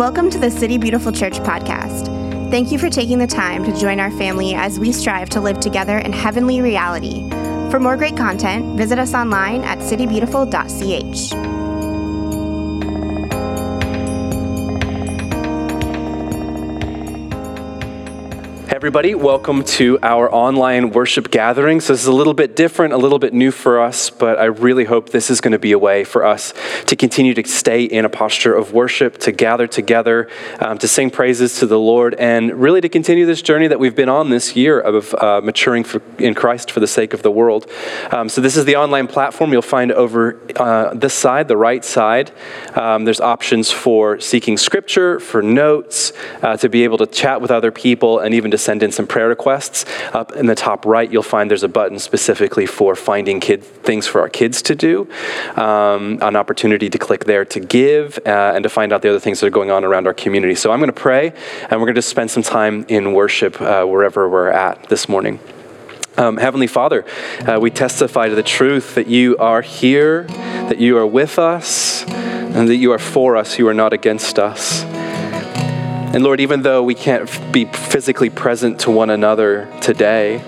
Welcome to the City Beautiful Church podcast. Thank you for taking the time to join our family as we strive to live together in heavenly reality. For more great content, visit us online at citybeautiful.ch. Everybody, welcome to our online worship gathering. So this is a little bit different, a little bit new for us, but I really hope this is going to be a way for us to continue to stay in a posture of worship, to gather together, to sing praises to the Lord, and really to continue this journey that we've been on this year of maturing in Christ for the sake of the world. So this is the online platform. You'll find over this side, the right side, there's options for seeking scripture, for notes, to be able to chat with other people, and even to send in some prayer requests. Up in the top right, you'll find there's a button specifically for finding things for our kids to do, an opportunity to click there to give, and to find out the other things that are going on around our community. So I'm going to pray, and we're going to just spend some time in worship wherever we're at this morning. Heavenly Father, we testify to the truth that you are here, that you are with us, and that you are for us, you are not against us. And Lord, even though we can't be physically present to one another today,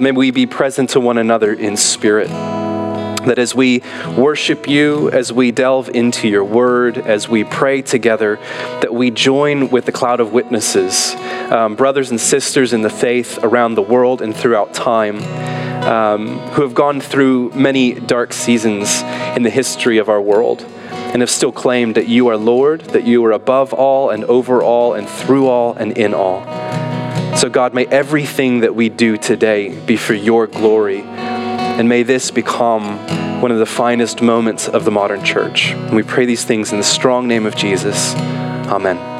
may we be present to one another in spirit. That as we worship you, as we delve into your word, as we pray together, that we join with the cloud of witnesses, brothers and sisters in the faith around the world and throughout time, who have gone through many dark seasons in the history of our world, and have still claimed that you are Lord, that you are above all and over all and through all and in all. So God, may everything that we do today be for your glory, and may this become one of the finest moments of the modern church. And we pray these things in the strong name of Jesus. Amen.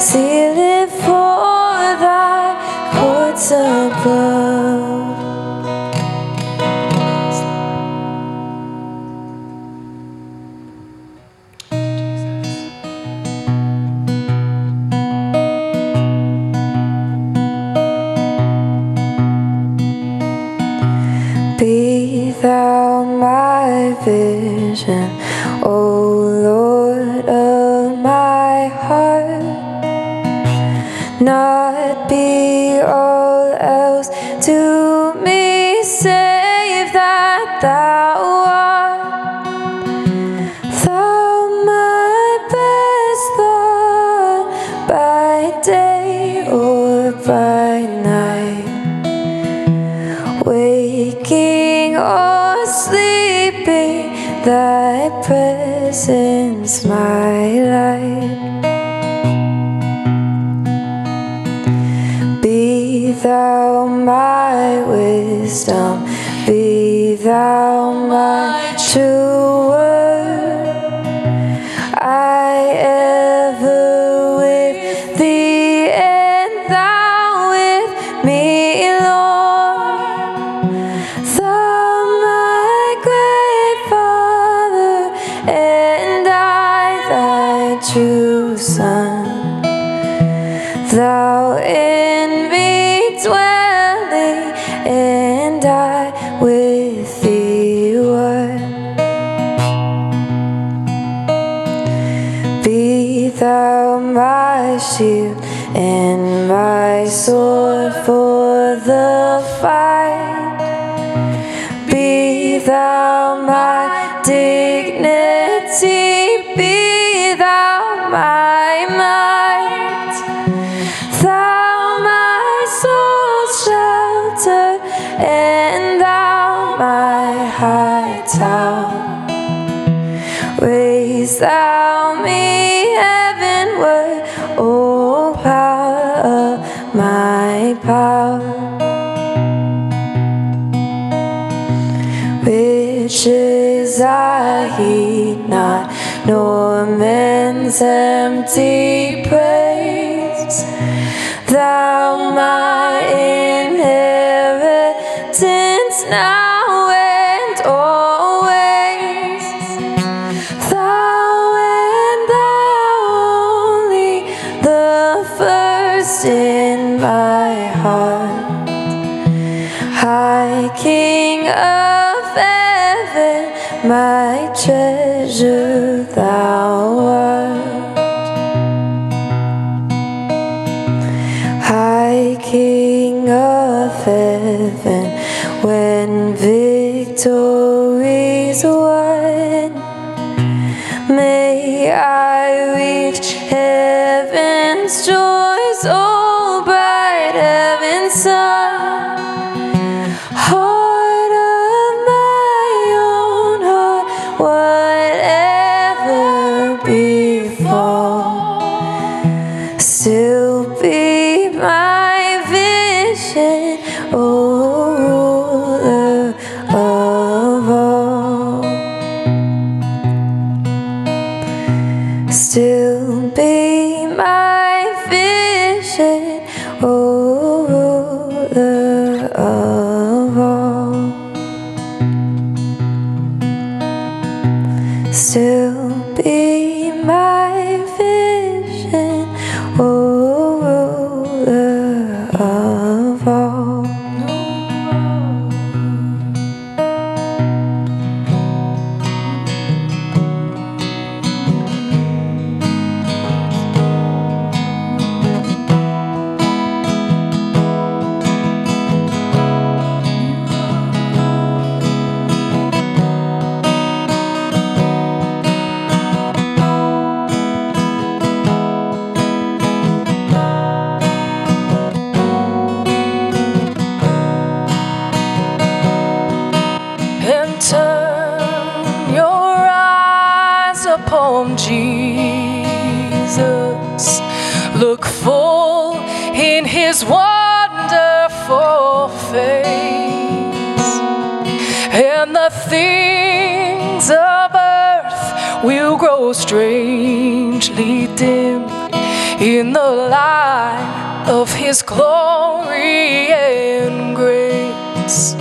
Seal it for thy vision. O Lord of my heart, not be all else to me, save that thou art. Thou my best thought by day or by night, waking or sleeping, thy presence my light. Be thou my wisdom, be thou my true word. I ever with thee and thou with me, Lord. Thou my great Father, and I thy true Son. Thou in me dwell, and I with thee were. Be thou my shield and my sword for the fight. Be thou my dignity, be thou my might. Thou my soul's shelter, and thou my high tower. Raise thou me heavenward, O power of my power. Riches I heed not, nor men's empty praise. Thou my inheritance, since now and always. Thou and thou only, the first in my heart, high King of heaven, my treasure thou art. High King of heaven, when victory's won, may I reach heaven's joys, oh bright heaven's sun. Heart of my own heart, whatever befall, still be my vision, oh ruler of all. Still be my vision, oh ruler of all. Still be my vision, oh ruler of all. His wonderful face, and the things of earth will grow strangely dim in the light of his glory and grace.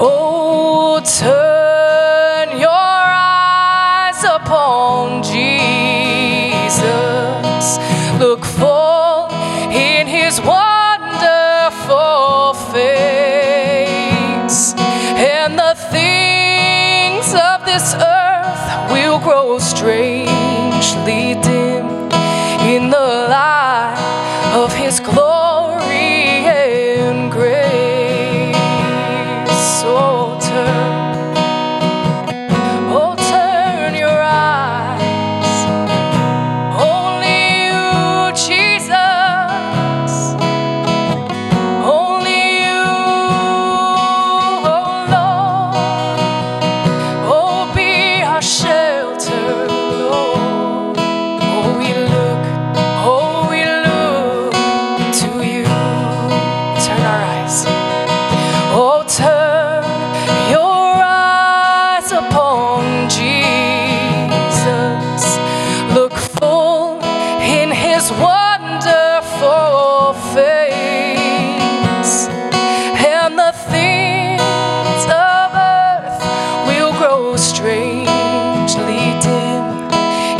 Oh, turn your eyes upon Jesus. Look full in his wonderful face, and the things of this earth will grow strangely dim in the light of His glory and grace. Oh turn your eyes, only You, Jesus, only You, oh Lord, oh be our shelter, Lord. Oh we look to You, turn our eyes, oh turn your eyes upon Jesus, look full in His wonderful face, and the things of earth will grow strangely dim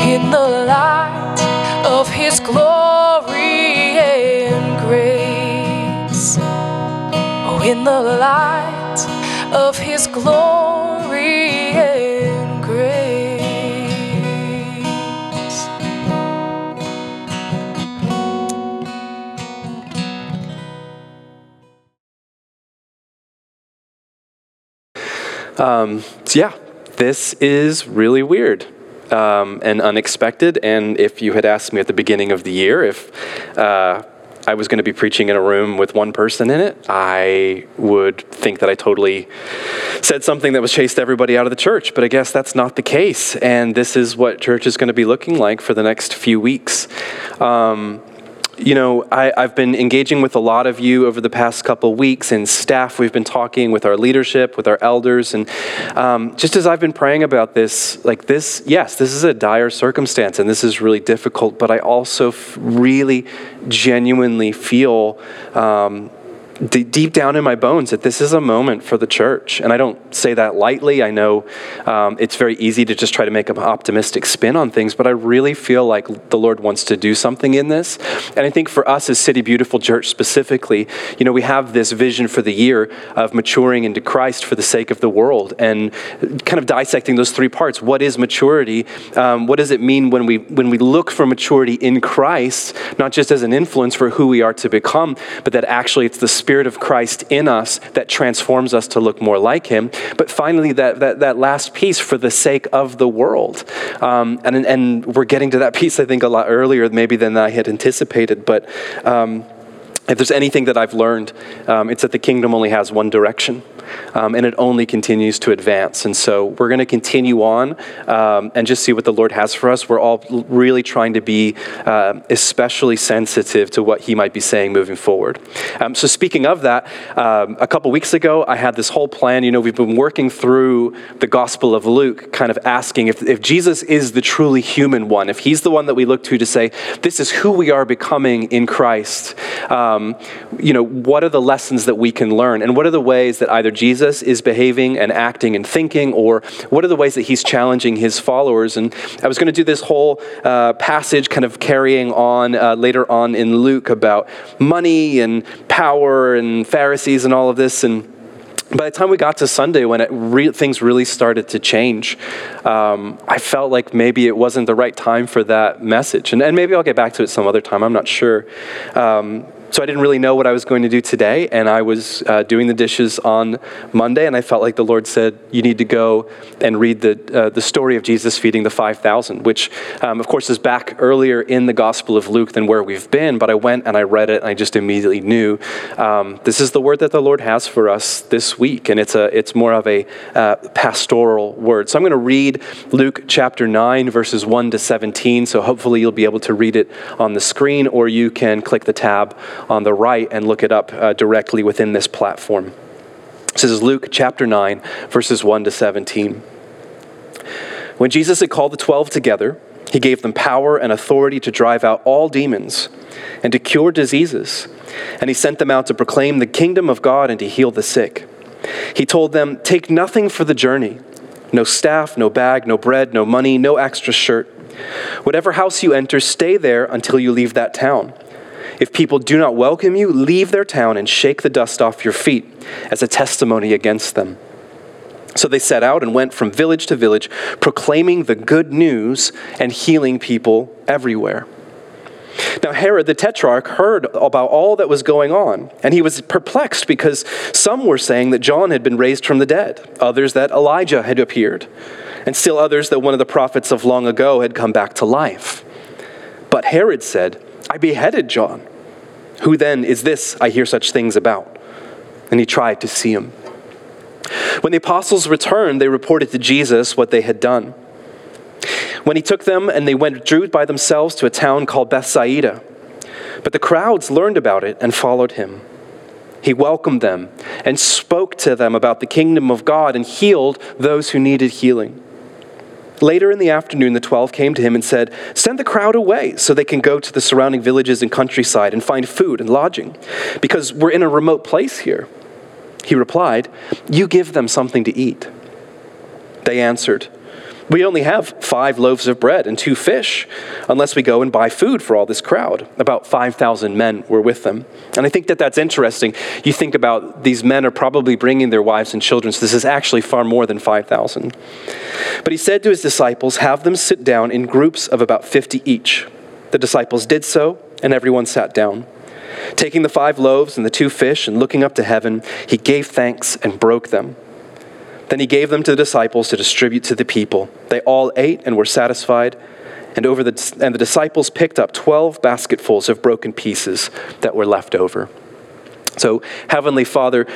in the light of His glory and grace. Oh, in the light of His glory and grace. This is really weird and unexpected. And if you had asked me at the beginning of the year if I was going to be preaching in a room with one person in it, I would think that I totally said something that was chased everybody out of the church. But I guess that's not the case. And this is what church is going to be looking like for the next few weeks. I've been engaging with a lot of you over the past couple weeks in staff. We've been talking with our leadership, with our elders, and just as I've been praying about this, this is a dire circumstance, and this is really difficult, but I also really genuinely feel deep down in my bones that this is a moment for the church. And I don't say that lightly. I know it's very easy to just try to make an optimistic spin on things, but I really feel like the Lord wants to do something in this. And I think for us as City Beautiful Church specifically, we have this vision for the year of maturing into Christ for the sake of the world, and kind of dissecting those three parts. What is maturity? What does it mean when we look for maturity in Christ, not just as an influence for who we are to become, but that actually it's the Spirit of Christ in us that transforms us to look more like Him? But finally, that last piece, for the sake of the world. And we're getting to that piece, I think, a lot earlier maybe than I had anticipated. But if there's anything that I've learned, it's that the kingdom only has one direction, and it only continues to advance. And so we're going to continue on and just see what the Lord has for us. We're all really trying to be especially sensitive to what He might be saying moving forward. So speaking of that, a couple weeks ago, I had this whole plan. We've been working through the Gospel of Luke, kind of asking if Jesus is the truly human one, if He's the one that we look to say, this is who we are becoming in Christ. What are the lessons that we can learn? And what are the ways that either Jesus is behaving and acting and thinking, or what are the ways that He's challenging His followers? And I was going to do this whole passage kind of carrying on later on in Luke about money and power and Pharisees and all of this. And by the time we got to Sunday, when things really started to change, I felt like maybe it wasn't the right time for that message. And maybe I'll get back to it some other time. I'm not sure. So I didn't really know what I was going to do today, and I was doing the dishes on Monday, and I felt like the Lord said, you need to go and read the story of Jesus feeding the 5,000, which, of course, is back earlier in the Gospel of Luke than where we've been, but I went and I read it, and I just immediately knew this is the word that the Lord has for us this week, and it's more of a pastoral word. So I'm going to read Luke chapter 9, verses 1 to 17, so hopefully you'll be able to read it on the screen, or you can click the tab on the right and look it up directly within this platform. This is Luke chapter 9, verses 1 to 17. When Jesus had called the 12 together, He gave them power and authority to drive out all demons and to cure diseases. And He sent them out to proclaim the kingdom of God and to heal the sick. He told them, take nothing for the journey, no staff, no bag, no bread, no money, no extra shirt. Whatever house you enter, stay there until you leave that town. If people do not welcome you, leave their town and shake the dust off your feet as a testimony against them. So they set out and went from village to village, proclaiming the good news and healing people everywhere. Now Herod the Tetrarch heard about all that was going on, and he was perplexed because some were saying that John had been raised from the dead, others that Elijah had appeared, and still others that one of the prophets of long ago had come back to life. But Herod said, "I beheaded John. Who then is this I hear such things about?" And he tried to see him. When the apostles returned, they reported to Jesus what they had done. When he took them and they withdrew by themselves to a town called Bethsaida. But the crowds learned about it and followed him. He welcomed them and spoke to them about the kingdom of God and healed those who needed healing. Later in the afternoon, the 12 came to him and said, "Send the crowd away so they can go to the surrounding villages and countryside and find food and lodging, because we're in a remote place here." He replied, "You give them something to eat." They answered, "We only have 5 loaves of bread and 2 fish, unless we go and buy food for all this crowd." About 5,000 men were with them. And I think that that's interesting. You think about these men are probably bringing their wives and children, so this is actually far more than 5,000. But he said to his disciples, "Have them sit down in groups of about 50 each." The disciples did so, and everyone sat down. Taking the 5 loaves and the 2 fish and looking up to heaven, he gave thanks and broke them. Then he gave them to the disciples to distribute to the people. They all ate and were satisfied, and the disciples picked up 12 basketfuls of broken pieces that were left over. So, Heavenly Father,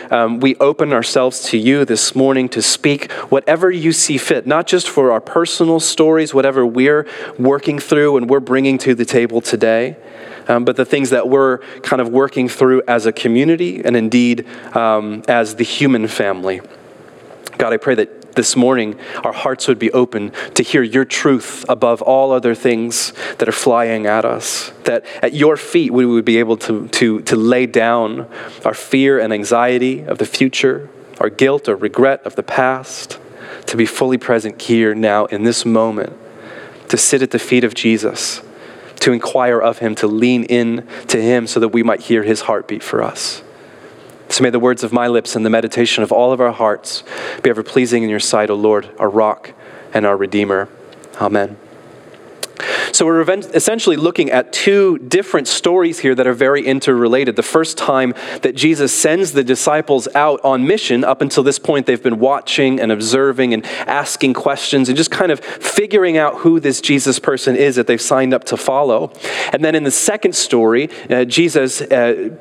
we open ourselves to you this morning to speak whatever you see fit, not just for our personal stories, whatever we're working through and we're bringing to the table today, but the things that we're kind of working through as a community and indeed as the human family. God, I pray that this morning our hearts would be open to hear your truth above all other things that are flying at us, that at your feet we would be able to lay down our fear and anxiety of the future, our guilt or regret of the past, to be fully present here now in this moment, to sit at the feet of Jesus, to inquire of him, to lean in to him so that we might hear his heartbeat for us. So may the words of my lips and the meditation of all of our hearts be ever pleasing in your sight, O Lord, our rock and our redeemer. Amen. So we're essentially looking at 2 different stories here that are very interrelated. The first time that Jesus sends the disciples out on mission, up until this point they've been watching and observing and asking questions and just kind of figuring out who this Jesus person is that they've signed up to follow. And then in the second story, Jesus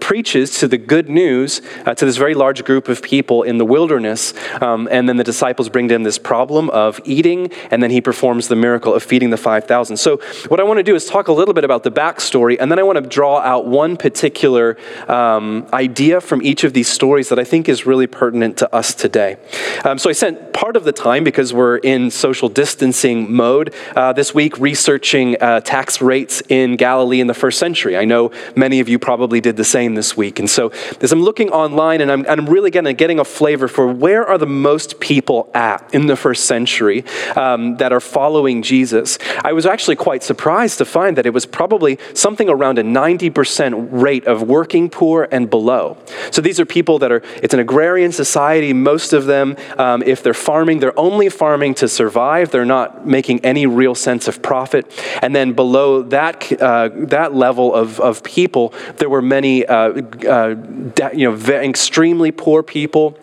preaches to the good news to this very large group of people in the wilderness, and then the disciples bring to him this problem of eating, and then he performs the miracle of feeding the 5,000. So what I want to do is talk a little bit about the backstory, and then I want to draw out one particular idea from each of these stories that I think is really pertinent to us today. So I spent part of the time, because we're in social distancing mode, this week researching tax rates in Galilee in the first century. I know many of you probably did the same this week. And so as I'm looking online, and I'm really getting a flavor for where are the most people at in the first century that are following Jesus, I was actually quite surprised to find that it was probably something around a 90% rate of working poor and below. So these are people that are, it's an agrarian society, most of them, if they're farming, they're only farming to survive, they're not making any real sense of profit. And then below that that level of people, there were many extremely poor people,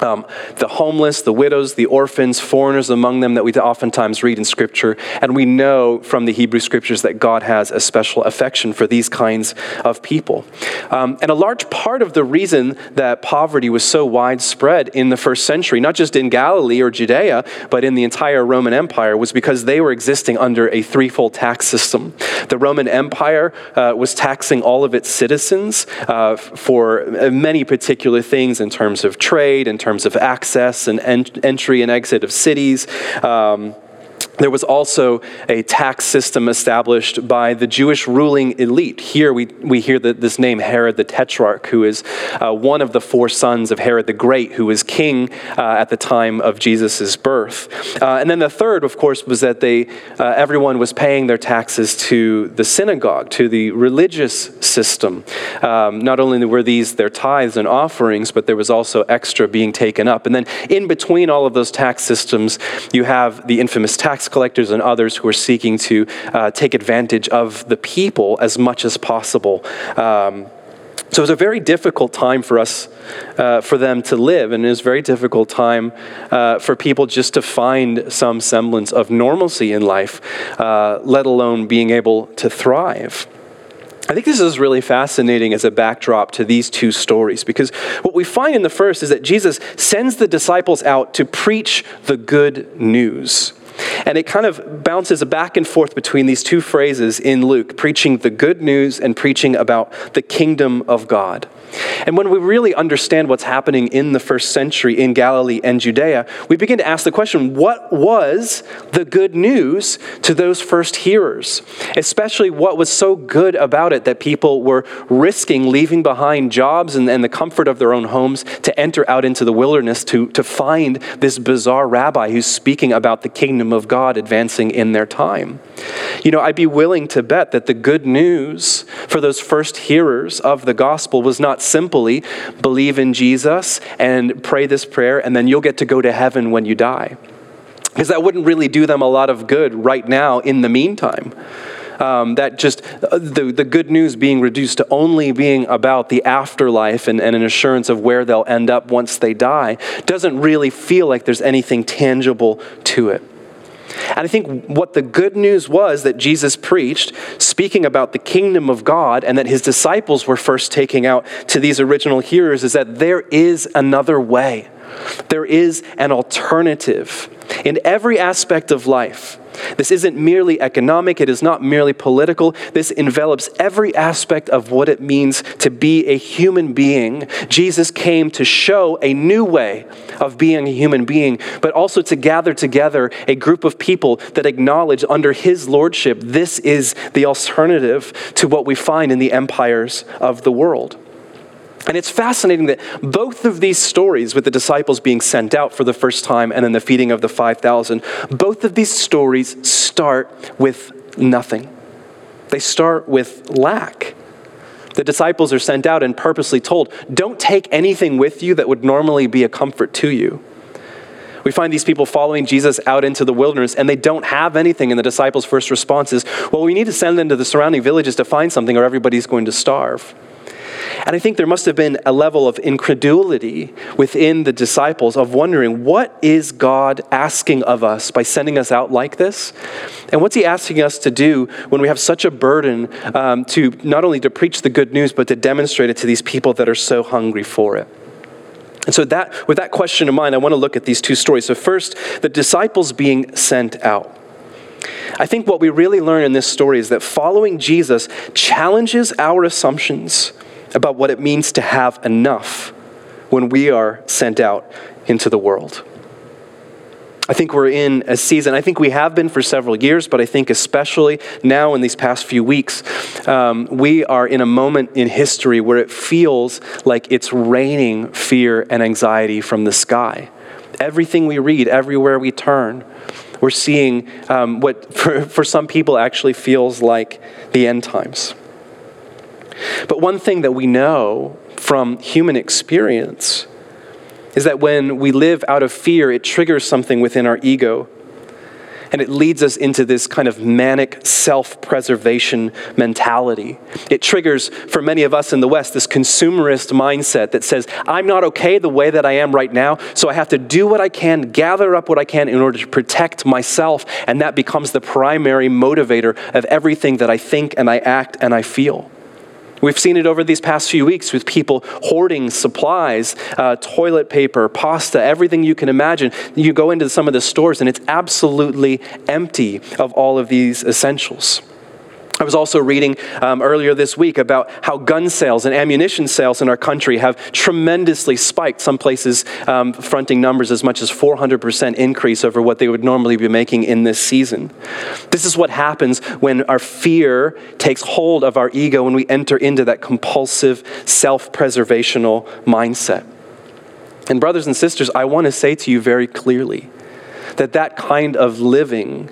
the homeless, the widows, the orphans, foreigners among them that we oftentimes read in Scripture. And we know from the Hebrew Scriptures that God has a special affection for these kinds of people. And a large part of the reason that poverty was so widespread in the first century, not just in Galilee or Judea, but in the entire Roman Empire, was because they were existing under a threefold tax system. The Roman Empire was taxing all of its citizens for many particular things in terms of trade, in terms of access and entry and exit of cities, There was also a tax system established by the Jewish ruling elite. Here we hear this name, Herod the Tetrarch, who is one of the four sons of Herod the Great, who was king at the time of Jesus' birth. And then the third, of course, was that everyone was paying their taxes to the synagogue, to the religious system. Not only were these their tithes and offerings, but there was also extra being taken up. And then in between all of those tax systems, you have the infamous tax collectors and others who are seeking to take advantage of the people as much as possible. So it was a very difficult time for us, for them to live, and it was a very difficult time for people just to find some semblance of normalcy in life, let alone being able to thrive. I think this is really fascinating as a backdrop to these two stories, because what we find in the first is that Jesus sends the disciples out to preach the good news. And it kind of bounces back and forth between these two phrases in Luke, preaching the good news and preaching about the kingdom of God. And when we really understand what's happening in the first century in Galilee and Judea, we begin to ask the question, what was the good news to those first hearers? Especially what was so good about it that people were risking leaving behind jobs and the comfort of their own homes to enter out into the wilderness to find this bizarre rabbi who's speaking about the kingdom of God advancing in their time. You know, I'd be willing to bet that the good news for those first hearers of the gospel was not simply believe in Jesus and pray this prayer and then you'll get to go to heaven when you die. Because that wouldn't really do them a lot of good right now in the meantime. That just the good news being reduced to only being about the afterlife and an assurance of where they'll end up once they die doesn't really feel like there's anything tangible to it. And I think what the good news was that Jesus preached, speaking about the kingdom of God and that his disciples were first taking out to these original hearers, is that there is another way. There is an alternative in every aspect of life. This isn't merely economic. It is not merely political. This envelops every aspect of what it means to be a human being. Jesus came to show a new way of being a human being, but also to gather together a group of people that acknowledge under his lordship, this is the alternative to what we find in the empires of the world. And it's fascinating that both of these stories, with the disciples being sent out for the first time and then the feeding of the 5,000, both of these stories start with nothing. They start with lack. The disciples are sent out and purposely told, don't take anything with you that would normally be a comfort to you. We find these people following Jesus out into the wilderness and they don't have anything. And the disciples' first response is, well, we need to send them to the surrounding villages to find something or everybody's going to starve. And I think there must have been a level of incredulity within the disciples of wondering, what is God asking of us by sending us out like this? And what's he asking us to do when we have such a burden to not only to preach the good news, but to demonstrate it to these people that are so hungry for it? And so that, with that question in mind, I want to look at these two stories. So first, the disciples being sent out. I think what we really learn in this story is that following Jesus challenges our assumptions about what it means to have enough when we are sent out into the world. I think we're in a season, I think we have been for several years, but I think especially now in these past few weeks, we are in a moment in history where it feels like it's raining fear and anxiety from the sky. Everything we read, everywhere we turn, we're seeing what for some people actually feels like the end times. But one thing that we know from human experience is that when we live out of fear, it triggers something within our ego, and it leads us into this kind of manic self-preservation mentality. It triggers, for many of us in the West, this consumerist mindset that says, I'm not okay the way that I am right now, so I have to do what I can, gather up what I can in order to protect myself, and that becomes the primary motivator of everything that I think and I act and I feel. We've seen it over these past few weeks with people hoarding supplies, toilet paper, pasta, everything you can imagine. You go into some of the stores and it's absolutely empty of all of these essentials. I was also reading earlier this week about how gun sales and ammunition sales in our country have tremendously spiked, some places fronting numbers as much as 400% increase over what they would normally be making in this season. This is what happens when our fear takes hold of our ego and we enter into that compulsive, self-preservational mindset. And brothers and sisters, I want to say to you very clearly that that kind of living,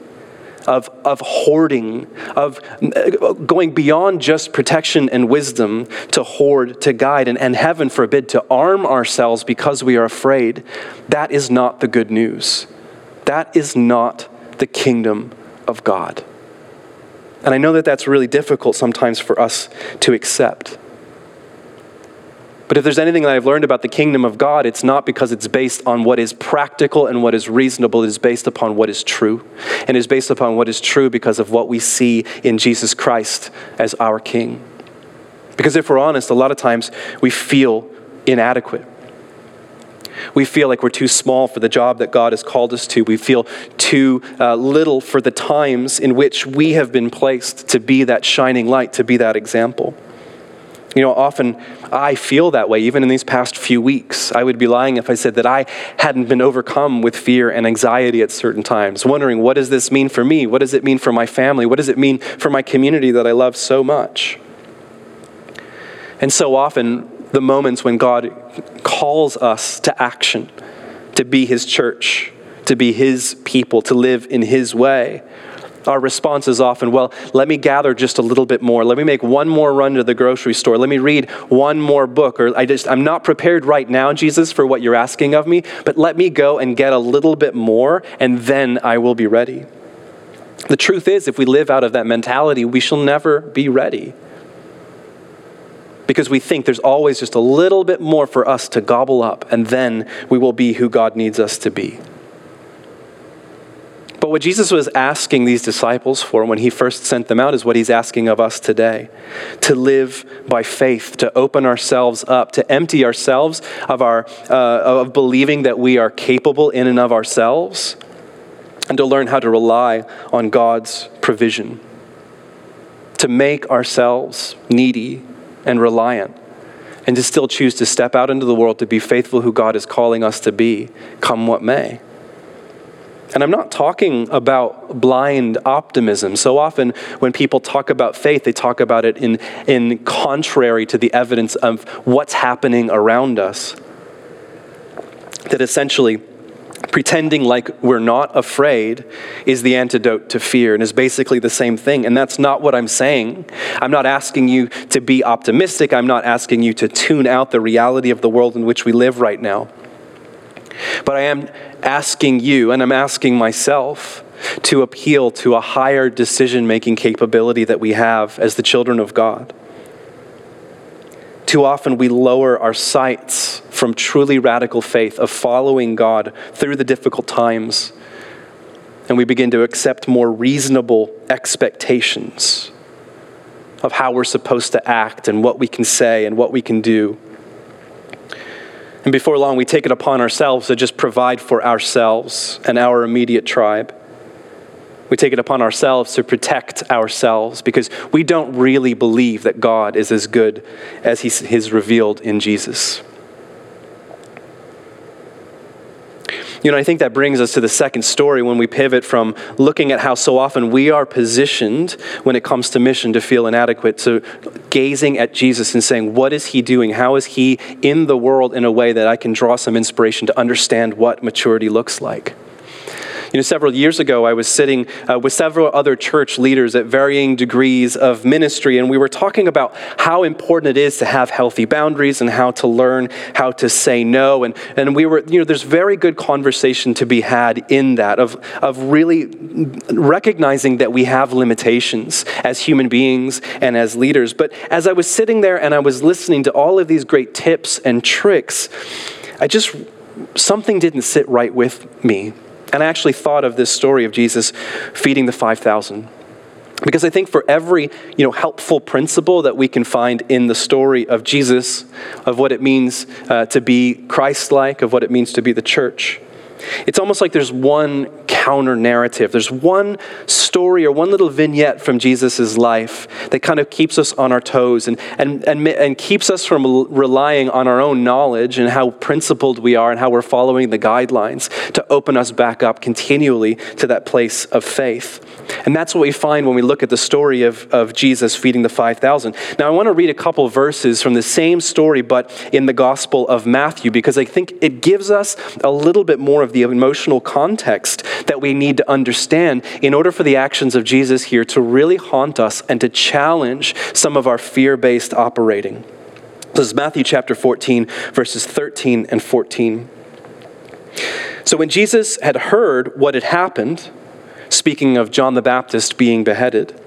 of hoarding, of going beyond just protection and wisdom to hoard, to guide, and heaven forbid, to arm ourselves because we are afraid, that is not the good news. That is not the kingdom of God. And I know that that's really difficult sometimes for us to accept. But if there's anything that I've learned about the kingdom of God, it's not because it's based on what is practical and what is reasonable. It is based upon what is true. And it is based upon what is true because of what we see in Jesus Christ as our King. Because if we're honest, a lot of times we feel inadequate. We feel like we're too small for the job that God has called us to. We feel too little for the times in which we have been placed to be that shining light, to be that example. You know, often I feel that way, even in these past few weeks. I would be lying if I said that I hadn't been overcome with fear and anxiety at certain times, wondering, what does this mean for me? What does it mean for my family? What does it mean for my community that I love so much? And so often, the moments when God calls us to action, to be His church, to be His people, to live in His way, our response is often, well, let me gather just a little bit more. Let me make one more run to the grocery store. Let me read one more book. Or I'm not prepared right now, Jesus, for what you're asking of me, but let me go and get a little bit more, and then I will be ready. The truth is, if we live out of that mentality, we shall never be ready. Because we think there's always just a little bit more for us to gobble up, and then we will be who God needs us to be. But what Jesus was asking these disciples for when He first sent them out is what He's asking of us today. To live by faith, to open ourselves up, to empty ourselves of our of believing that we are capable in and of ourselves, and to learn how to rely on God's provision. To make ourselves needy and reliant, and to still choose to step out into the world to be faithful who God is calling us to be, come what may. And I'm not talking about blind optimism. So often when people talk about faith, they talk about it in contrary to the evidence of what's happening around us. That essentially, pretending like we're not afraid is the antidote to fear and is basically the same thing. And that's not what I'm saying. I'm not asking you to be optimistic. I'm not asking you to tune out the reality of the world in which we live right now. But I am asking you, and I'm asking myself, to appeal to a higher decision-making capability that we have as the children of God. Too often we lower our sights from truly radical faith of following God through the difficult times, and we begin to accept more reasonable expectations of how we're supposed to act and what we can say and what we can do. And before long, we take it upon ourselves to just provide for ourselves and our immediate tribe. We take it upon ourselves to protect ourselves because we don't really believe that God is as good as He is revealed in Jesus. You know, I think that brings us to the second story when we pivot from looking at how so often we are positioned when it comes to mission to feel inadequate, to gazing at Jesus and saying, what is He doing? How is He in the world in a way that I can draw some inspiration to understand what maturity looks like? You know, several years ago, I was sitting with several other church leaders at varying degrees of ministry, and we were talking about how important it is to have healthy boundaries and how to learn how to say no. And we were, you know, there's very good conversation to be had in that of really recognizing that we have limitations as human beings and as leaders. But as I was sitting there and I was listening to all of these great tips and tricks, something didn't sit right with me. And I actually thought of this story of Jesus feeding the 5,000. Because I think for every, you know, helpful principle that we can find in the story of Jesus, of what it means to be Christ-like, of what it means to be the church, It's almost like there's one counter-narrative. There's one story or one little vignette from Jesus' life that kind of keeps us on our toes and keeps us from relying on our own knowledge and how principled we are and how we're following the guidelines to open us back up continually to that place of faith. And that's what we find when we look at the story of Jesus feeding the 5,000. Now, I want to read a couple verses from the same story, but in the Gospel of Matthew, because I think it gives us a little bit more of the emotional context that we need to understand in order for the actions of Jesus here to really haunt us and to challenge some of our fear-based operating. This is Matthew chapter 14, verses 13 and 14. So when Jesus had heard what had happened, speaking of John the Baptist being beheaded,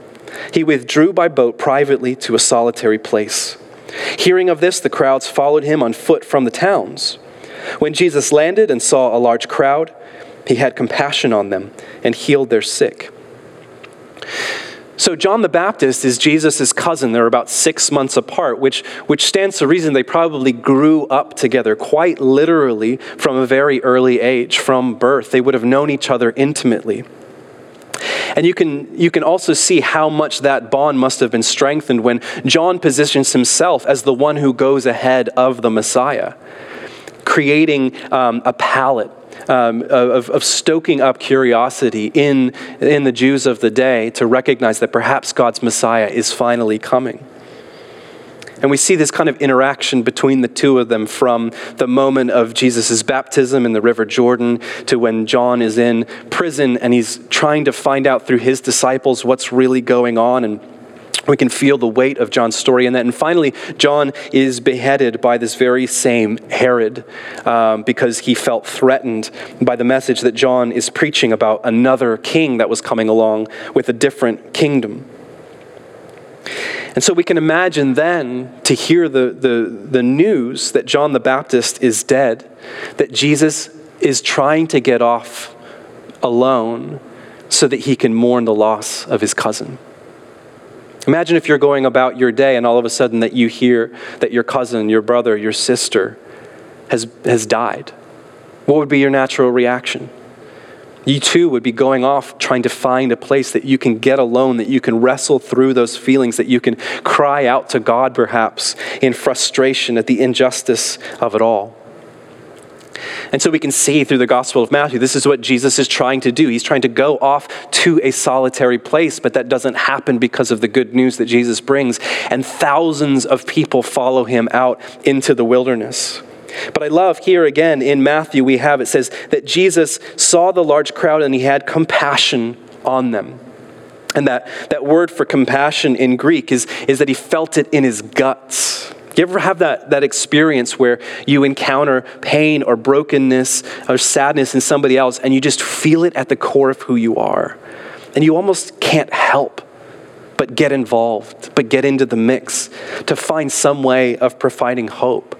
he withdrew by boat privately to a solitary place. Hearing of this, the crowds followed him on foot from the towns. When Jesus landed and saw a large crowd, he had compassion on them and healed their sick. So John the Baptist is Jesus' cousin. They're about 6 months apart, which stands to reason they probably grew up together quite literally from a very early age, from birth. They would have known each other intimately. And you can also see how much that bond must have been strengthened when John positions himself as the one who goes ahead of the Messiah, creating a palate of stoking up curiosity in the Jews of the day to recognize that perhaps God's Messiah is finally coming. And we see this kind of interaction between the two of them from the moment of Jesus' baptism in the River Jordan to when John is in prison and he's trying to find out through his disciples what's really going on, and we can feel the weight of John's story in that. And finally, John is beheaded by this very same Herod because he felt threatened by the message that John is preaching about another king that was coming along with a different kingdom. And so we can imagine then to hear the news that John the Baptist is dead, that Jesus is trying to get off alone so that he can mourn the loss of his cousin. Imagine if you're going about your day and all of a sudden that you hear that your cousin, your brother, your sister has died. What would be your natural reaction? You too would be going off trying to find a place that you can get alone, that you can wrestle through those feelings, that you can cry out to God perhaps in frustration at the injustice of it all. And so we can see through the Gospel of Matthew, this is what Jesus is trying to do. He's trying to go off to a solitary place, but that doesn't happen because of the good news that Jesus brings. And thousands of people follow him out into the wilderness. But I love here again in Matthew we have, it says that Jesus saw the large crowd and he had compassion on them. And that word for compassion in Greek is that he felt it in his guts. You ever have that experience where you encounter pain or brokenness or sadness in somebody else and you just feel it at the core of who you are? And you almost can't help but get involved, but get into the mix to find some way of providing hope.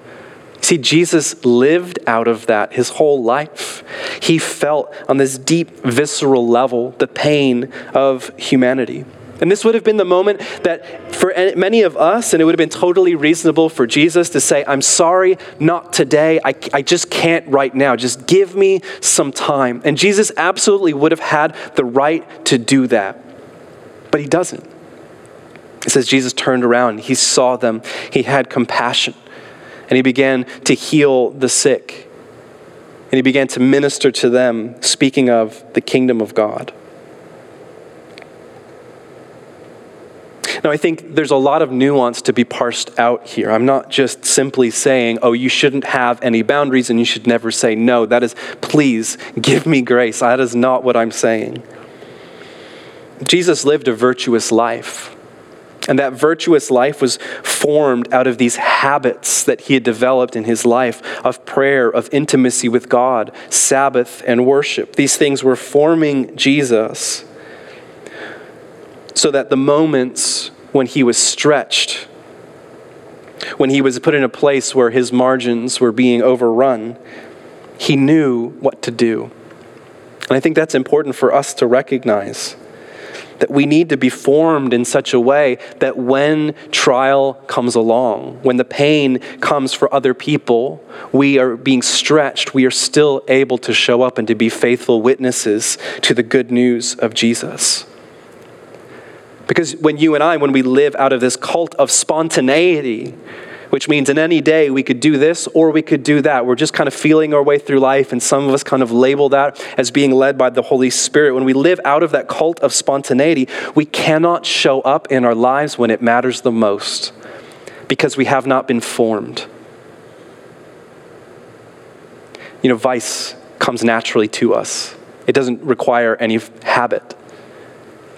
See, Jesus lived out of that his whole life. He felt on this deep, visceral level the pain of humanity. And this would have been the moment that for many of us, and it would have been totally reasonable for Jesus to say, I'm sorry, not today. I just can't right now. Just give me some time. And Jesus absolutely would have had the right to do that. But he doesn't. It says Jesus turned around. He saw them. He had compassion. And he began to heal the sick. And he began to minister to them, speaking of the kingdom of God. Now, I think there's a lot of nuance to be parsed out here. I'm not just simply saying, oh, you shouldn't have any boundaries and you should never say no. That is, please give me grace. That is not what I'm saying. Jesus lived a virtuous life. And that virtuous life was formed out of these habits that he had developed in his life of prayer, of intimacy with God, Sabbath, and worship. These things were forming Jesus so that the moments when he was stretched, when he was put in a place where his margins were being overrun, he knew what to do. And I think that's important for us to recognize. that we need to be formed in such a way that when trial comes along, when the pain comes for other people, we are being stretched, we are still able to show up and to be faithful witnesses to the good news of Jesus. Because when we live out of this cult of spontaneity, which means in any day we could do this or we could do that. We're just kind of feeling our way through life, and some of us kind of label that as being led by the Holy Spirit. When we live out of that cult of spontaneity, we cannot show up in our lives when it matters the most because we have not been formed. Vice comes naturally to us. It doesn't require any habit.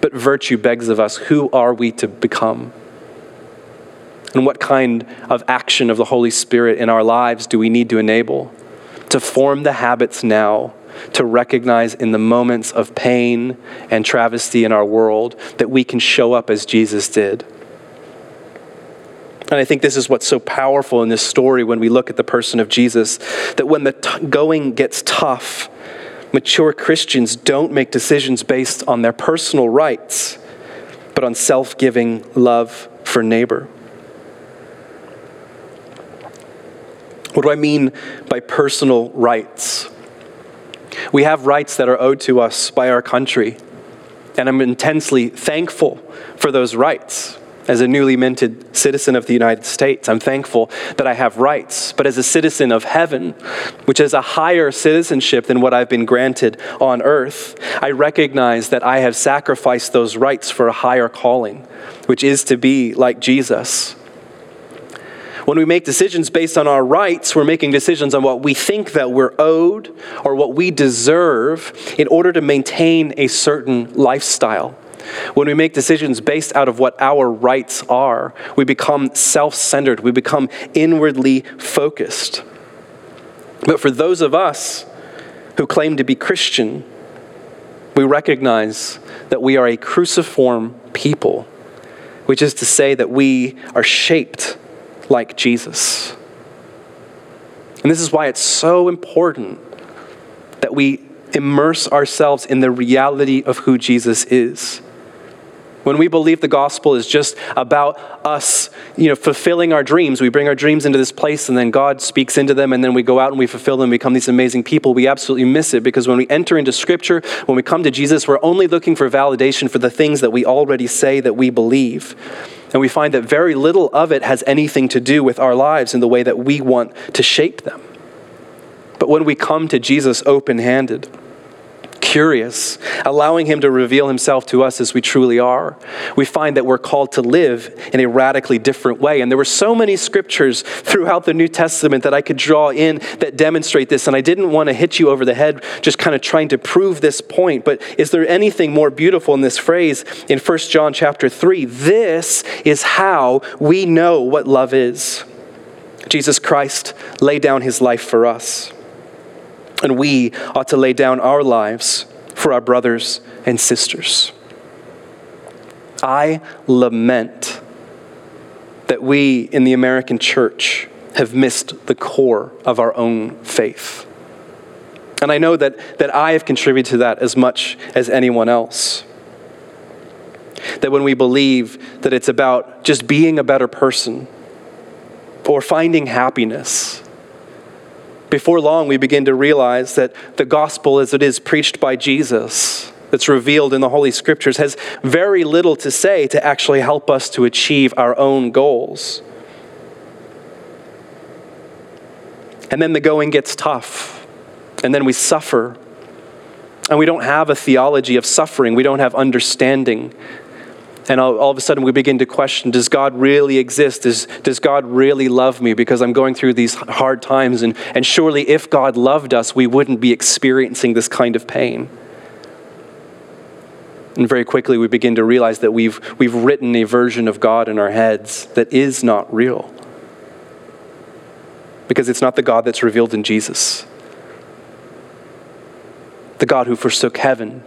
But virtue begs of us, who are we to become? And what kind of action of the Holy Spirit in our lives do we need to enable? To form the habits now, to recognize in the moments of pain and travesty in our world that we can show up as Jesus did. And I think this is what's so powerful in this story when we look at the person of Jesus, that when the going gets tough, mature Christians don't make decisions based on their personal rights, but on self-giving love for neighbor. What do I mean by personal rights? We have rights that are owed to us by our country, and I'm intensely thankful for those rights. As a newly minted citizen of the United States, I'm thankful that I have rights, but as a citizen of heaven, which is a higher citizenship than what I've been granted on earth, I recognize that I have sacrificed those rights for a higher calling, which is to be like Jesus. When we make decisions based on our rights, we're making decisions on what we think that we're owed or what we deserve in order to maintain a certain lifestyle. When we make decisions based out of what our rights are, we become self-centered. We become inwardly focused. But for those of us who claim to be Christian, we recognize that we are a cruciform people, which is to say that we are shaped like Jesus. And this is why it's so important that we immerse ourselves in the reality of who Jesus is. When we believe the gospel is just about us, fulfilling our dreams, we bring our dreams into this place and then God speaks into them and then we go out and we fulfill them, become these amazing people, we absolutely miss it, because when we enter into scripture, when we come to Jesus, we're only looking for validation for the things that we already say that we believe. And we find that very little of it has anything to do with our lives in the way that we want to shape them. But when we come to Jesus open-handed, curious, allowing him to reveal himself to us as we truly are, we find that we're called to live in a radically different way. And there were so many scriptures throughout the New Testament that I could draw in that demonstrate this. And I didn't want to hit you over the head just kind of trying to prove this point. But is there anything more beautiful in this phrase in 1 John chapter 3? This is how we know what love is. Jesus Christ laid down his life for us. And we ought to lay down our lives for our brothers and sisters. I lament that we in the American church have missed the core of our own faith. And I know that I have contributed to that as much as anyone else. That when we believe that it's about just being a better person or finding happiness, before long, we begin to realize that the gospel as it is preached by Jesus, that's revealed in the Holy Scriptures, has very little to say to actually help us to achieve our own goals. And then the going gets tough, and then we suffer, and we don't have a theology of suffering. We don't have understanding. And all of a sudden we begin to question, does God really exist? Does God really love me? Because I'm going through these hard times, and surely if God loved us, we wouldn't be experiencing this kind of pain. And very quickly we begin to realize that we've written a version of God in our heads that is not real. Because it's not the God that's revealed in Jesus. The God who forsook heaven,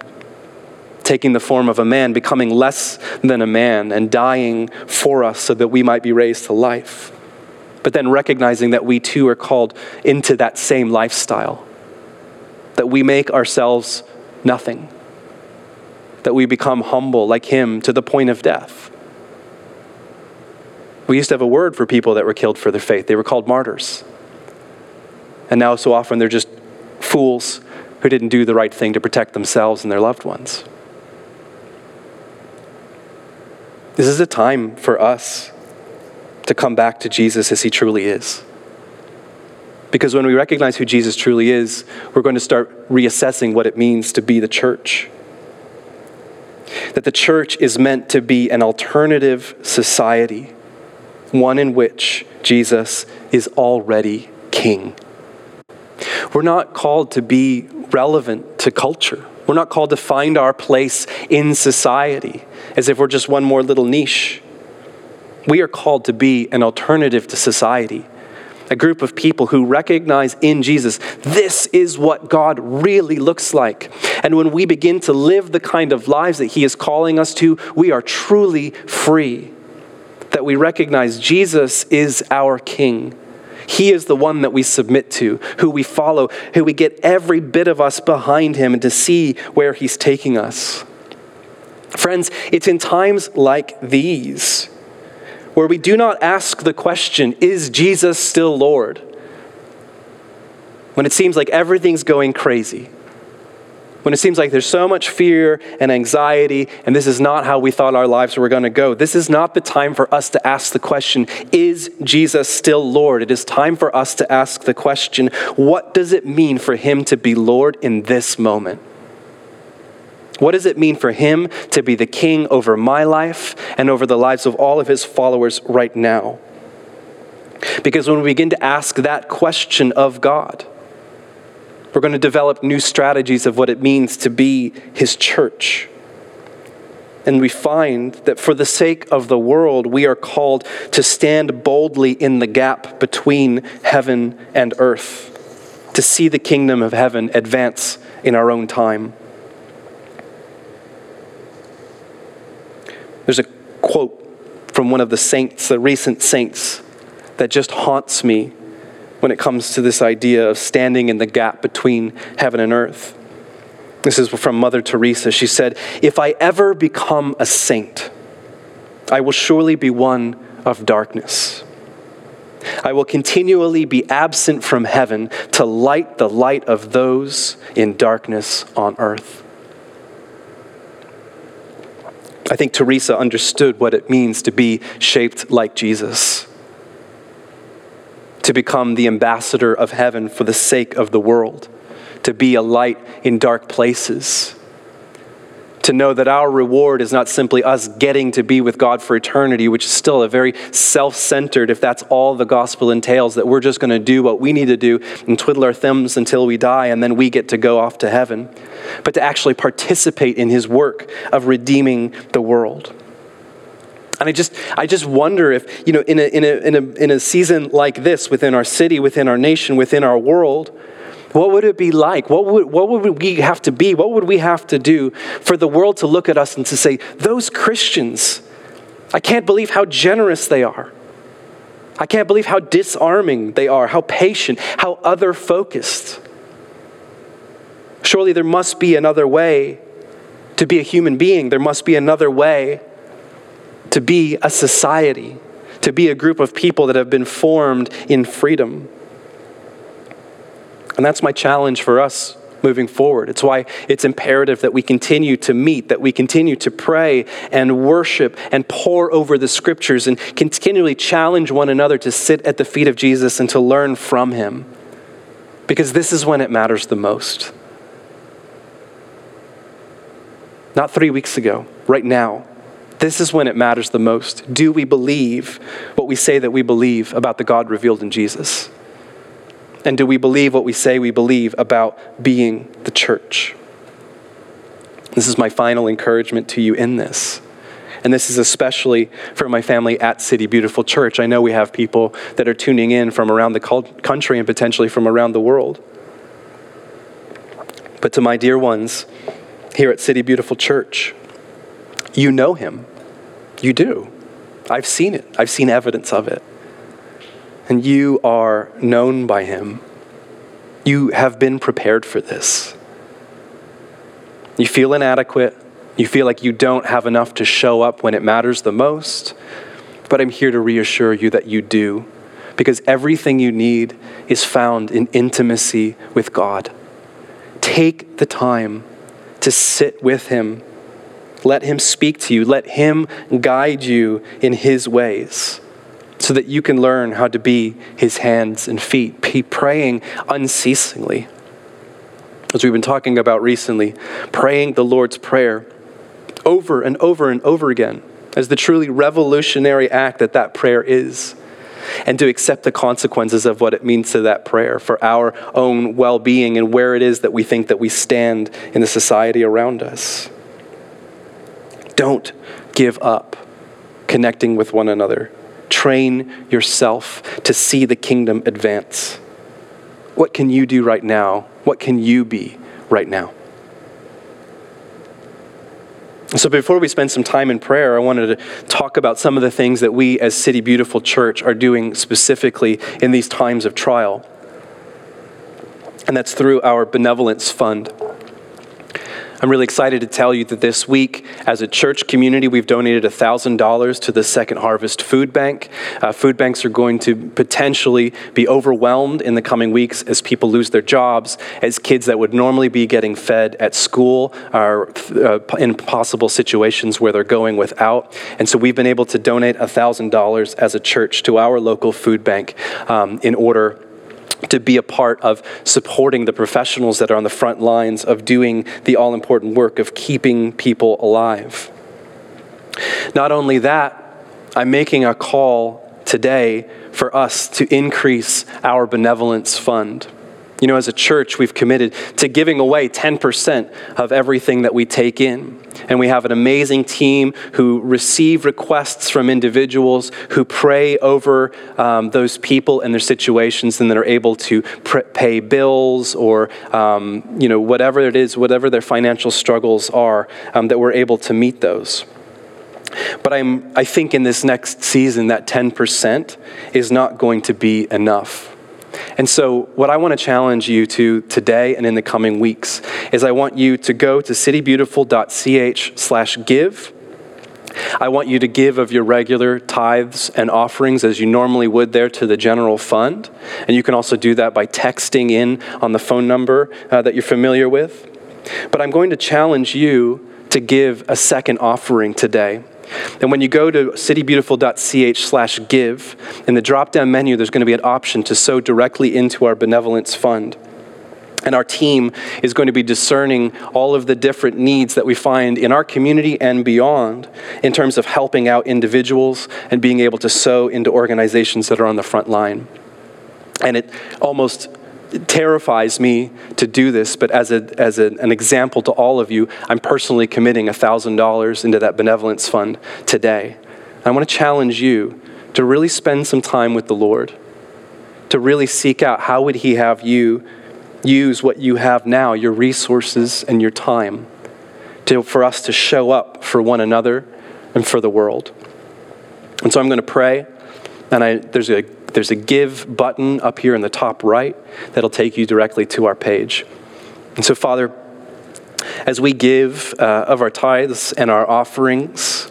taking the form of a man, becoming less than a man, and dying for us so that we might be raised to life. But then recognizing that we too are called into that same lifestyle, that we make ourselves nothing, that we become humble like him to the point of death. We used to have a word for people that were killed for their faith. They were called martyrs. And now so often they're just fools who didn't do the right thing to protect themselves and their loved ones. This is a time for us to come back to Jesus as he truly is. Because when we recognize who Jesus truly is, we're going to start reassessing what it means to be the church. That the church is meant to be an alternative society, one in which Jesus is already king. We're not called to be relevant to culture. We're not called to find our place in society as if we're just one more little niche. We are called to be an alternative to society, a group of people who recognize in Jesus, this is what God really looks like. And when we begin to live the kind of lives that he is calling us to, we are truly free. That we recognize Jesus is our King. He is the one that we submit to, who we follow, who we get every bit of us behind him and to see where he's taking us. Friends, it's in times like these where we do not ask the question, is Jesus still Lord? When it seems like everything's going crazy. When it seems like there's so much fear and anxiety, and this is not how we thought our lives were going to go. This is not the time for us to ask the question, is Jesus still Lord? It is time for us to ask the question, what does it mean for him to be Lord in this moment? What does it mean for him to be the king over my life and over the lives of all of his followers right now? Because when we begin to ask that question of God, we're going to develop new strategies of what it means to be his church. And we find that for the sake of the world, we are called to stand boldly in the gap between heaven and earth, to see the kingdom of heaven advance in our own time. There's a quote from one of the saints, the recent saints, that just haunts me when it comes to this idea of standing in the gap between heaven and earth. This is from Mother Teresa. She said, "If I ever become a saint, I will surely be one of darkness. I will continually be absent from heaven to light the light of those in darkness on earth." I think Teresa understood what it means to be shaped like Jesus, to become the ambassador of heaven for the sake of the world, to be a light in dark places, to know that our reward is not simply us getting to be with God for eternity, which is still a very self-centered, if that's all the gospel entails, that we're just going to do what we need to do and twiddle our thumbs until we die, and then we get to go off to heaven, but to actually participate in his work of redeeming the world. And I just wonder if, in a season like this, within our city, within our nation, within our world, what would it be like? What would we have to be? What would we have to do for the world to look at us and to say, those Christians, I can't believe how generous they are. I can't believe how disarming they are, how patient, how other-focused. Surely there must be another way to be a human being. There must be another way to be a society, to be a group of people that have been formed in freedom. And that's my challenge for us moving forward. It's why it's imperative that we continue to meet, that we continue to pray and worship and pore over the scriptures and continually challenge one another to sit at the feet of Jesus and to learn from him. Because this is when it matters the most. Not 3 weeks ago, right now. This is when it matters the most. Do we believe what we say that we believe about the God revealed in Jesus? And do we believe what we say we believe about being the church? This is my final encouragement to you in this. And this is especially for my family at City Beautiful Church. I know we have people that are tuning in from around the country and potentially from around the world. But to my dear ones here at City Beautiful Church, you know him. You do. I've seen it. I've seen evidence of it. And you are known by him. You have been prepared for this. You feel inadequate. You feel like you don't have enough to show up when it matters the most, but I'm here to reassure you that you do, because everything you need is found in intimacy with God. Take the time to sit with him. Let him speak to you. Let him guide you in his ways so that you can learn how to be his hands and feet, be praying unceasingly. As we've been talking about recently, praying the Lord's Prayer over and over and over again as the truly revolutionary act that that prayer is, and to accept the consequences of what it means to that prayer for our own well-being and where it is that we think that we stand in the society around us. Don't give up connecting with one another. Train yourself to see the kingdom advance. What can you do right now? What can you be right now? So before we spend some time in prayer, I wanted to talk about some of the things that we as City Beautiful Church are doing specifically in these times of trial. And that's through our benevolence fund. I'm really excited to tell you that this week, as a church community, we've donated $1,000 to the Second Harvest Food Bank. Food banks are going to potentially be overwhelmed in the coming weeks as people lose their jobs, as kids that would normally be getting fed at school are in possible situations where they're going without. And so we've been able to donate $1,000 as a church to our local food bank in order to be a part of supporting the professionals that are on the front lines of doing the all-important work of keeping people alive. Not only that, I'm making a call today for us to increase our benevolence fund. You know, as a church, we've committed to giving away 10% of everything that we take in. And we have an amazing team who receive requests from individuals who pray over those people and their situations, and then are able to pay bills or, whatever it is, whatever their financial struggles are, that we're able to meet those. But I think in this next season, that 10% is not going to be enough. And so what I want to challenge you to today and in the coming weeks is I want you to go to citybeautiful.ch/give. I want you to give of your regular tithes and offerings as you normally would there to the general fund. And you can also do that by texting in on the phone number that you're familiar with. But I'm going to challenge you to give a second offering today. And when you go to citybeautiful.ch/give, in the drop-down menu, there's going to be an option to sow directly into our benevolence fund. And our team is going to be discerning all of the different needs that we find in our community and beyond in terms of helping out individuals and being able to sow into organizations that are on the front line. And it almost terrifies me to do this, but as an example to all of you, I'm personally committing $1,000 into that benevolence fund today. I want to challenge you to really spend some time with the Lord, to really seek out how would he have you use what you have now, your resources and your time, for us to show up for one another and for the world. And so I'm going to pray, and there's a give button up here in the top right that'll take you directly to our page. And so, Father, as we give of our tithes and our offerings,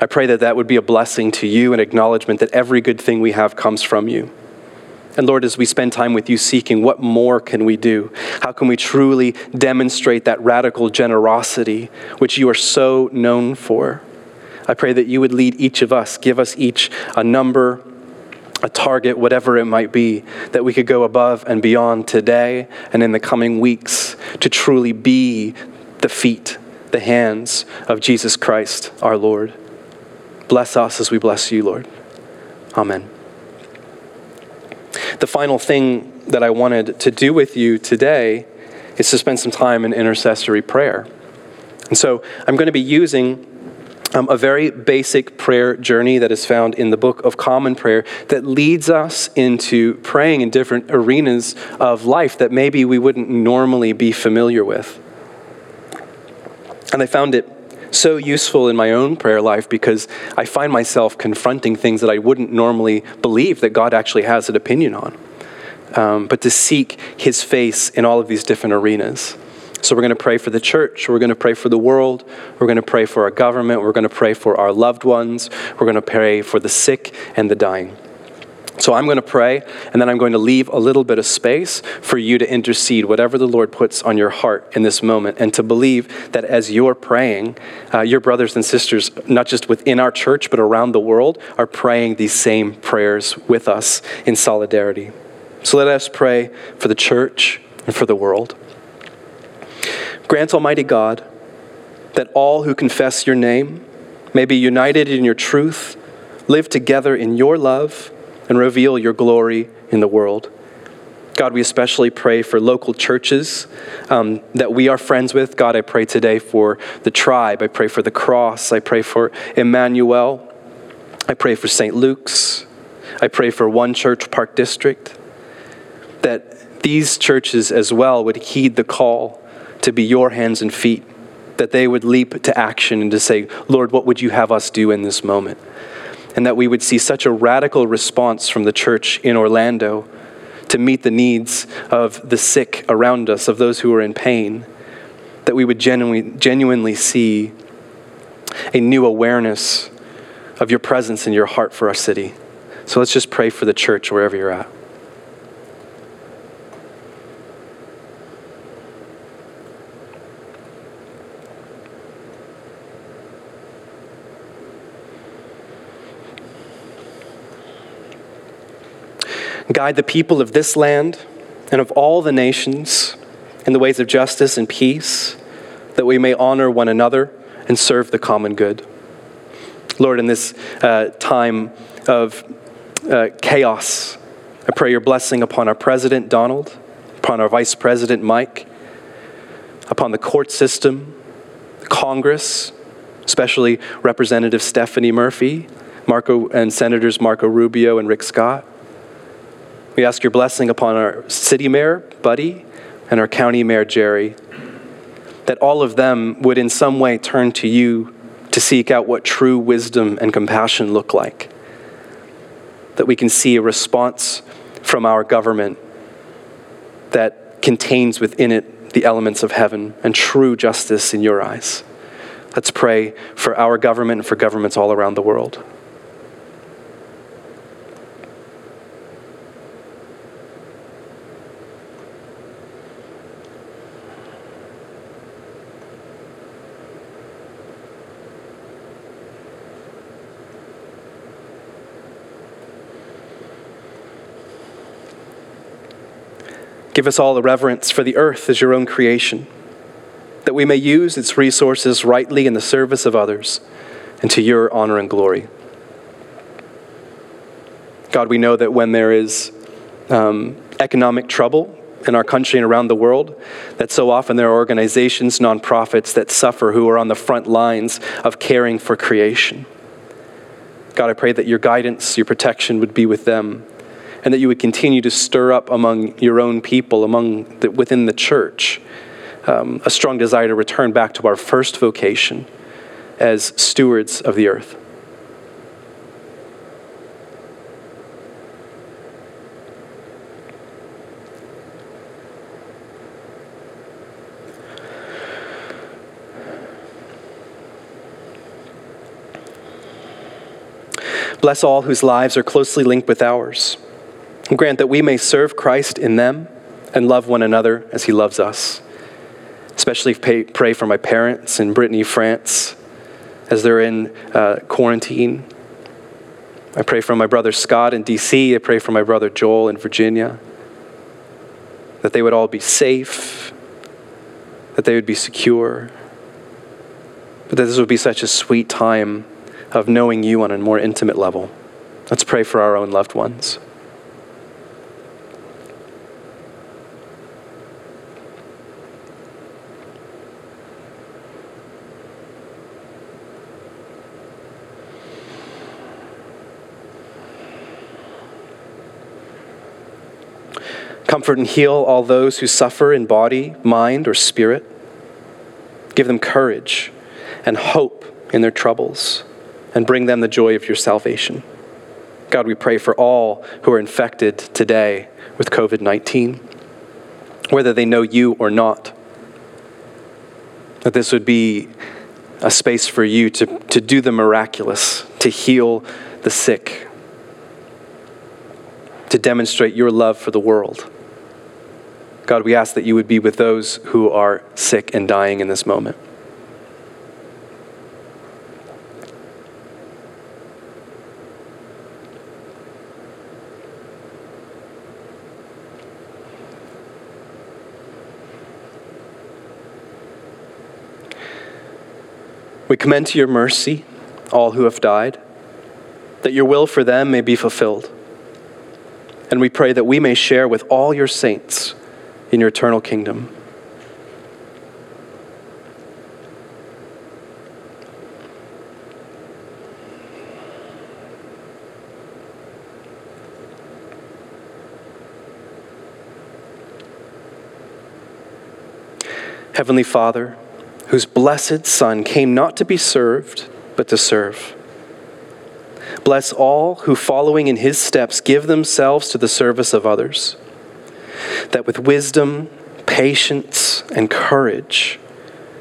I pray that would be a blessing to you, an acknowledgement that every good thing we have comes from you. And Lord, as we spend time with you seeking, what more can we do? How can we truly demonstrate that radical generosity which you are so known for? I pray that you would lead each of us, give us each a number, a target, whatever it might be, that we could go above and beyond today and in the coming weeks to truly be the feet, the hands of Jesus Christ, our Lord. Bless us as we bless you, Lord. Amen. The final thing that I wanted to do with you today is to spend some time in intercessory prayer. And so I'm going to be using a very basic prayer journey that is found in the Book of Common Prayer that leads us into praying in different arenas of life that maybe we wouldn't normally be familiar with. And I found it so useful in my own prayer life because I find myself confronting things that I wouldn't normally believe that God actually has an opinion on, but to seek his face in all of these different arenas. So we're going to pray for the church. We're going to pray for the world. We're going to pray for our government. We're going to pray for our loved ones. We're going to pray for the sick and the dying. So I'm going to pray, and then I'm going to leave a little bit of space for you to intercede, whatever the Lord puts on your heart in this moment, and to believe that as you're praying, your brothers and sisters, not just within our church, but around the world, are praying these same prayers with us in solidarity. So let us pray for the church and for the world. Grant, Almighty God, that all who confess your name may be united in your truth, live together in your love, and reveal your glory in the world. God, we especially pray for local churches that we are friends with. God, I pray today for the Tribe. I pray for the Cross. I pray for Emmanuel. I pray for St. Luke's. I pray for One Church Park District. That these churches as well would heed the call to be your hands and feet. That they would leap to action and to say, Lord, what would you have us do in this moment? And that we would see such a radical response from the church in Orlando to meet the needs of the sick around us, of those who are in pain, that we would genuinely see a new awareness of your presence and your heart for our city. So let's just pray for the church wherever you're at. Guide the people of this land and of all the nations in the ways of justice and peace, that we may honor one another and serve the common good. Lord, in this time of chaos, I pray your blessing upon our President, Donald, upon our Vice President, Mike, upon the court system, Congress, especially Representative Stephanie Murphy, Senators Marco Rubio and Rick Scott. We ask your blessing upon our city mayor, Buddy, and our county mayor, Jerry, that all of them would in some way turn to you to seek out what true wisdom and compassion look like, that we can see a response from our government that contains within it the elements of heaven and true justice in your eyes. Let's pray for our government and for governments all around the world. Give us all a reverence for the earth as your own creation, that we may use its resources rightly in the service of others and to your honor and glory. God, we know that when there is economic trouble in our country and around the world, that so often there are organizations, nonprofits that suffer who are on the front lines of caring for creation. God, I pray that your guidance, your protection would be with them, and that you would continue to stir up among your own people, within the church, a strong desire to return back to our first vocation as stewards of the earth. Bless all whose lives are closely linked with ours. And grant that we may serve Christ in them and love one another as he loves us. Especially pray for my parents in Brittany, France, as they're in quarantine. I pray for my brother Scott in DC. I pray for my brother Joel in Virginia. That they would all be safe, that they would be secure, but that this would be such a sweet time of knowing you on a more intimate level. Let's pray for our own loved ones. Comfort and heal all those who suffer in body, mind, or spirit. Give them courage and hope in their troubles, and bring them the joy of your salvation. God, we pray for all who are infected today with COVID-19, whether they know you or not. that this would be a space for you to do the miraculous, to heal the sick, to demonstrate your love for the world. God, we ask that you would be with those who are sick and dying in this moment. We commend to your mercy all who have died, that your will for them may be fulfilled. And we pray that we may share with all your saints in your eternal kingdom. Heavenly Father, whose blessed Son came not to be served, but to serve. Bless all who, following in his steps, give themselves to the service of others, that with wisdom, patience, and courage,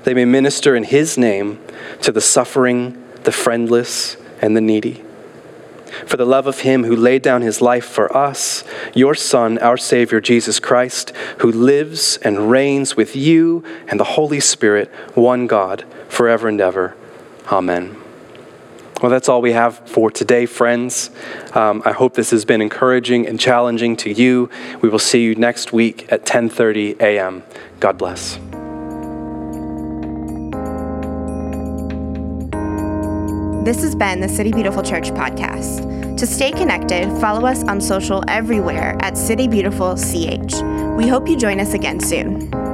they may minister in his name to the suffering, the friendless, and the needy. For the love of him who laid down his life for us, your Son, our Savior, Jesus Christ, who lives and reigns with you and the Holy Spirit, one God, forever and ever. Amen. Well, that's all we have for today, friends. I hope this has been encouraging and challenging to you. We will see you next week at 10:30 a.m. God bless. This has been the City Beautiful Church podcast. To stay connected, follow us on social everywhere at City Beautiful CH. We hope you join us again soon.